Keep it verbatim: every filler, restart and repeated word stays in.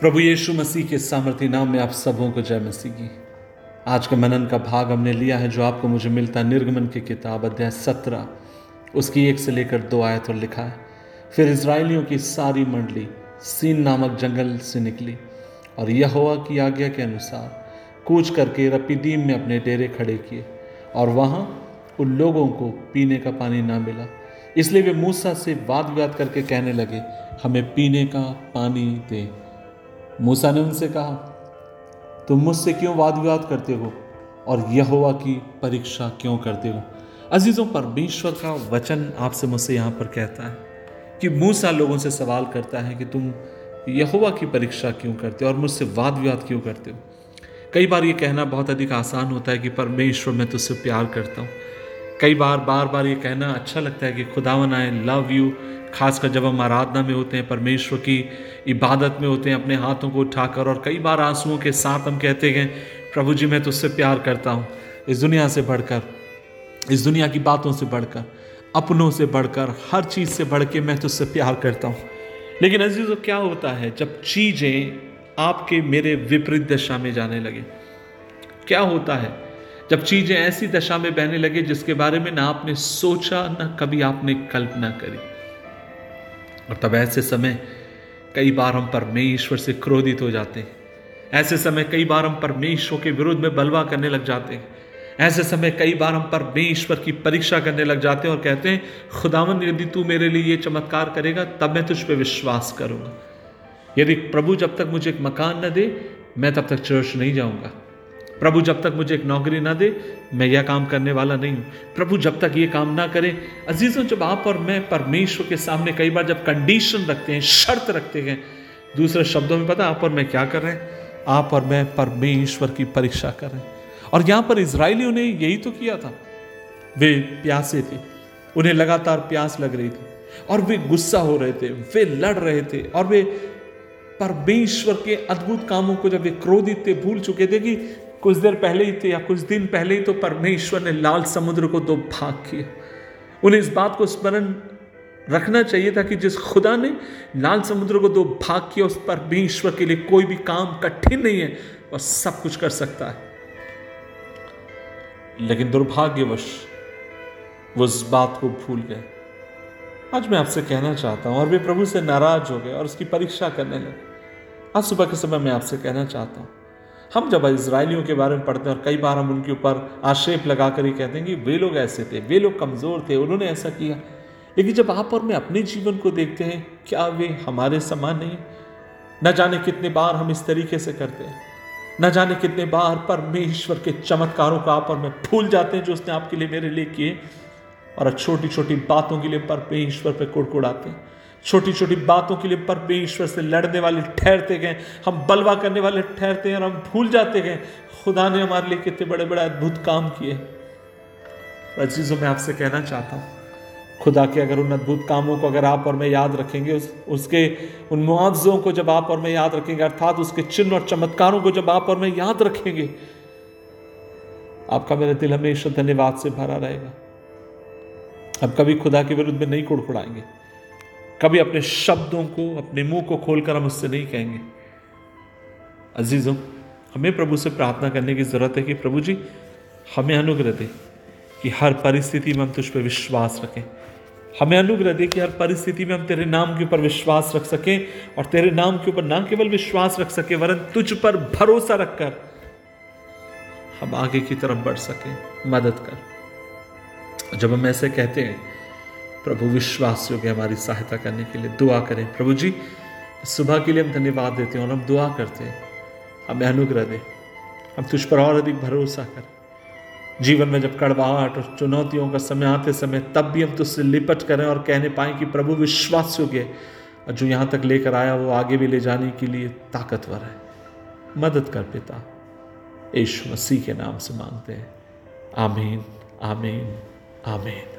प्रभु यीशु मसीह के सामर्थी नाम में आप सबों को जय मसीह की। आज का मनन का भाग हमने लिया है जो आपको मुझे मिलता निर्गमन की किताब अध्याय सत्रह उसकी एक से लेकर दो आयत और लिखा है, फिर इजराइलियों की सारी मंडली सीन नामक जंगल से निकली और यहोवा की आज्ञा के अनुसार कूच करके रपीदीम में अपने डेरे खड़े किए और वहाँ उन लोगों को पीने का पानी ना मिला, इसलिए वे मूसा से वाद विवाद करके कहने लगे, हमें पीने का पानी दे। मूसा ने उनसे कहा, तुम मुझसे क्यों वाद विवाद करते हो और यहोवा की परीक्षा क्यों करते हो। अजीजों, परमेश्वर का वचन आपसे मुझसे यहाँ पर कहता है कि मूसा लोगों से सवाल करता है कि तुम यहोवा की परीक्षा क्यों करते हो और मुझसे वाद विवाद क्यों करते हो। कई बार ये कहना बहुत अधिक आसान होता है कि परमेश्वर मैं तुझसे प्यार करता हूँ। कई बार बार बार ये कहना अच्छा लगता है कि खुदावन आई लव यू, खासकर जब हम आराधना में होते हैं, परमेश्वर की इबादत में होते हैं, अपने हाथों को उठाकर, और कई बार आंसुओं के साथ हम कहते हैं प्रभु जी मैं तुझसे प्यार करता हूँ, इस दुनिया से बढ़कर, इस दुनिया की बातों से बढ़कर, अपनों से बढ़कर, हर चीज़ से बढ़ के मैं तुझसे प्यार करता हूँ। लेकिन अजीजों, क्या होता है जब चीज़ें आपके मेरे विपरीत दिशा में जाने लगे, क्या होता है जब चीज़ें ऐसी दशा में बहने लगे जिसके बारे में ना आपने सोचा ना कभी आपने कल्पना करी, और तब ऐसे समय कई बार हम परमेश्वर से क्रोधित हो जाते हैं। ऐसे समय कई बार हम परमेश्वर के विरुद्ध में बलवा करने लग जाते हैं। ऐसे समय कई बार हम परमेश्वर की परीक्षा करने लग जाते हैं और कहते हैं, खुदावन यदि तू मेरे लिए ये चमत्कार करेगा तब मैं तुझ पर विश्वास करूँगा। यदि प्रभु जब तक मुझे एक मकान न दे मैं तब तक चर्च नहीं जाऊँगा। प्रभु जब तक मुझे एक नौकरी ना दे मैं यह काम करने वाला नहीं हूँ। प्रभु जब तक ये काम ना करे। अजीजों, जब आप और मैं परमेश्वर के सामने कई बार जब कंडीशन रखते हैं, शर्त रखते हैं, दूसरे शब्दों में पता आप और मैं क्या कर रहे हैं, आप और मैं परमेश्वर की परीक्षा कर रहे हैं। और यहाँ पर इजराइलियों ने यही तो किया था। वे प्यासे थे, उन्हें लगातार प्यास लग रही थी, और वे गुस्सा हो रहे थे, वे लड़ रहे थे, और वे परमेश्वर के अद्भुत कामों को जब वे क्रोधित थे, भूल चुके थे कि कुछ देर पहले ही थे या कुछ दिन पहले ही तो परमेश्वर ने लाल समुद्र को दो भाग किया। उन्हें इस बात को स्मरण रखना चाहिए था कि जिस खुदा ने लाल समुद्र को दो भाग किया उस परमेश्वर के लिए कोई भी काम कठिन नहीं है और सब कुछ कर सकता है। लेकिन दुर्भाग्यवश वो इस बात को भूल गए। आज मैं आपसे कहना चाहता हूँ, और वे प्रभु से नाराज हो गए और उसकी परीक्षा करने लगे। आज सुबह के समय मैं आपसे कहना चाहता हूँ, हम जब इजराइलियों के बारे में पढ़ते हैं और कई बार हम उनके ऊपर आक्षेप लगा कर ही कहते हैं कि वे लोग ऐसे थे, वे लोग कमज़ोर थे, उन्होंने ऐसा किया। लेकिन जब आप और मैं अपने जीवन को देखते हैं, क्या वे हमारे समान नहीं? न जाने कितने बार हम इस तरीके से करते हैं, न जाने कितने बार परमेश्वर के चमत्कारों को आप और मैं भूल जाते हैं जो उसने आपके लिए मेरे लिए किए, और छोटी छोटी बातों के लिए परमेश्वर पर कुड़कुड़ाते हैं। छोटी छोटी बातों के लिए परमेश्वर से लड़ने वाले ठहरते गए, हम बलवा करने वाले ठहरते हैं, और हम भूल जाते गए खुदा ने हमारे लिए कितने बड़े बड़े अद्भुत काम किए। अजीजों, मैं आपसे कहना चाहता हूँ, खुदा के अगर उन अद्भुत कामों को अगर आप और मैं याद रखेंगे, उस, उसके उन मुआवजों को जब आप और मैं याद रखेंगे, अर्थात उसके चिन्ह और चमत्कारों को जब आप और मैं याद रखेंगे, आपका मेरा दिल हमेशा धन्यवाद से भरा रहेगा। आप कभी खुदा के विरुद्ध में नहीं कुड़कुड़ाएंगे, कभी अपने शब्दों को, अपने मुंह को खोलकर हम उससे नहीं कहेंगे। अजीजों, हमें प्रभु से प्रार्थना करने की ज़रूरत है कि प्रभु जी हमें अनुग्रह दे कि हर परिस्थिति में हम तुझ पर विश्वास रखें। हमें अनुग्रह दे कि हर परिस्थिति में हम तेरे नाम के ऊपर विश्वास रख सकें, और तेरे नाम के ऊपर ना केवल विश्वास रख सकें वरन तुझ पर भरोसा रखकर हम आगे की तरफ बढ़ सकें। मदद कर। जब हम ऐसे कहते हैं, प्रभु विश्वास योग्य हमारी सहायता करने के लिए दुआ करें। प्रभु जी, सुबह के लिए हम धन्यवाद देते हैं और हम दुआ करते हैं, हमें अनुग्रह दे, हम तुझ पर और अधिक भरोसा करें। जीवन में जब कड़वाहट और चुनौतियों का समय आते समय तब भी हम तुझसे लिपट करें और कहने पाएँ कि प्रभु विश्वास योग्य, और जो यहाँ तक लेकर आया वो आगे भी ले जाने के लिए ताकतवर है। मदद कर पिता, यीशु मसीह के नाम से मांगते हैं, आमीन आमीन आमीन।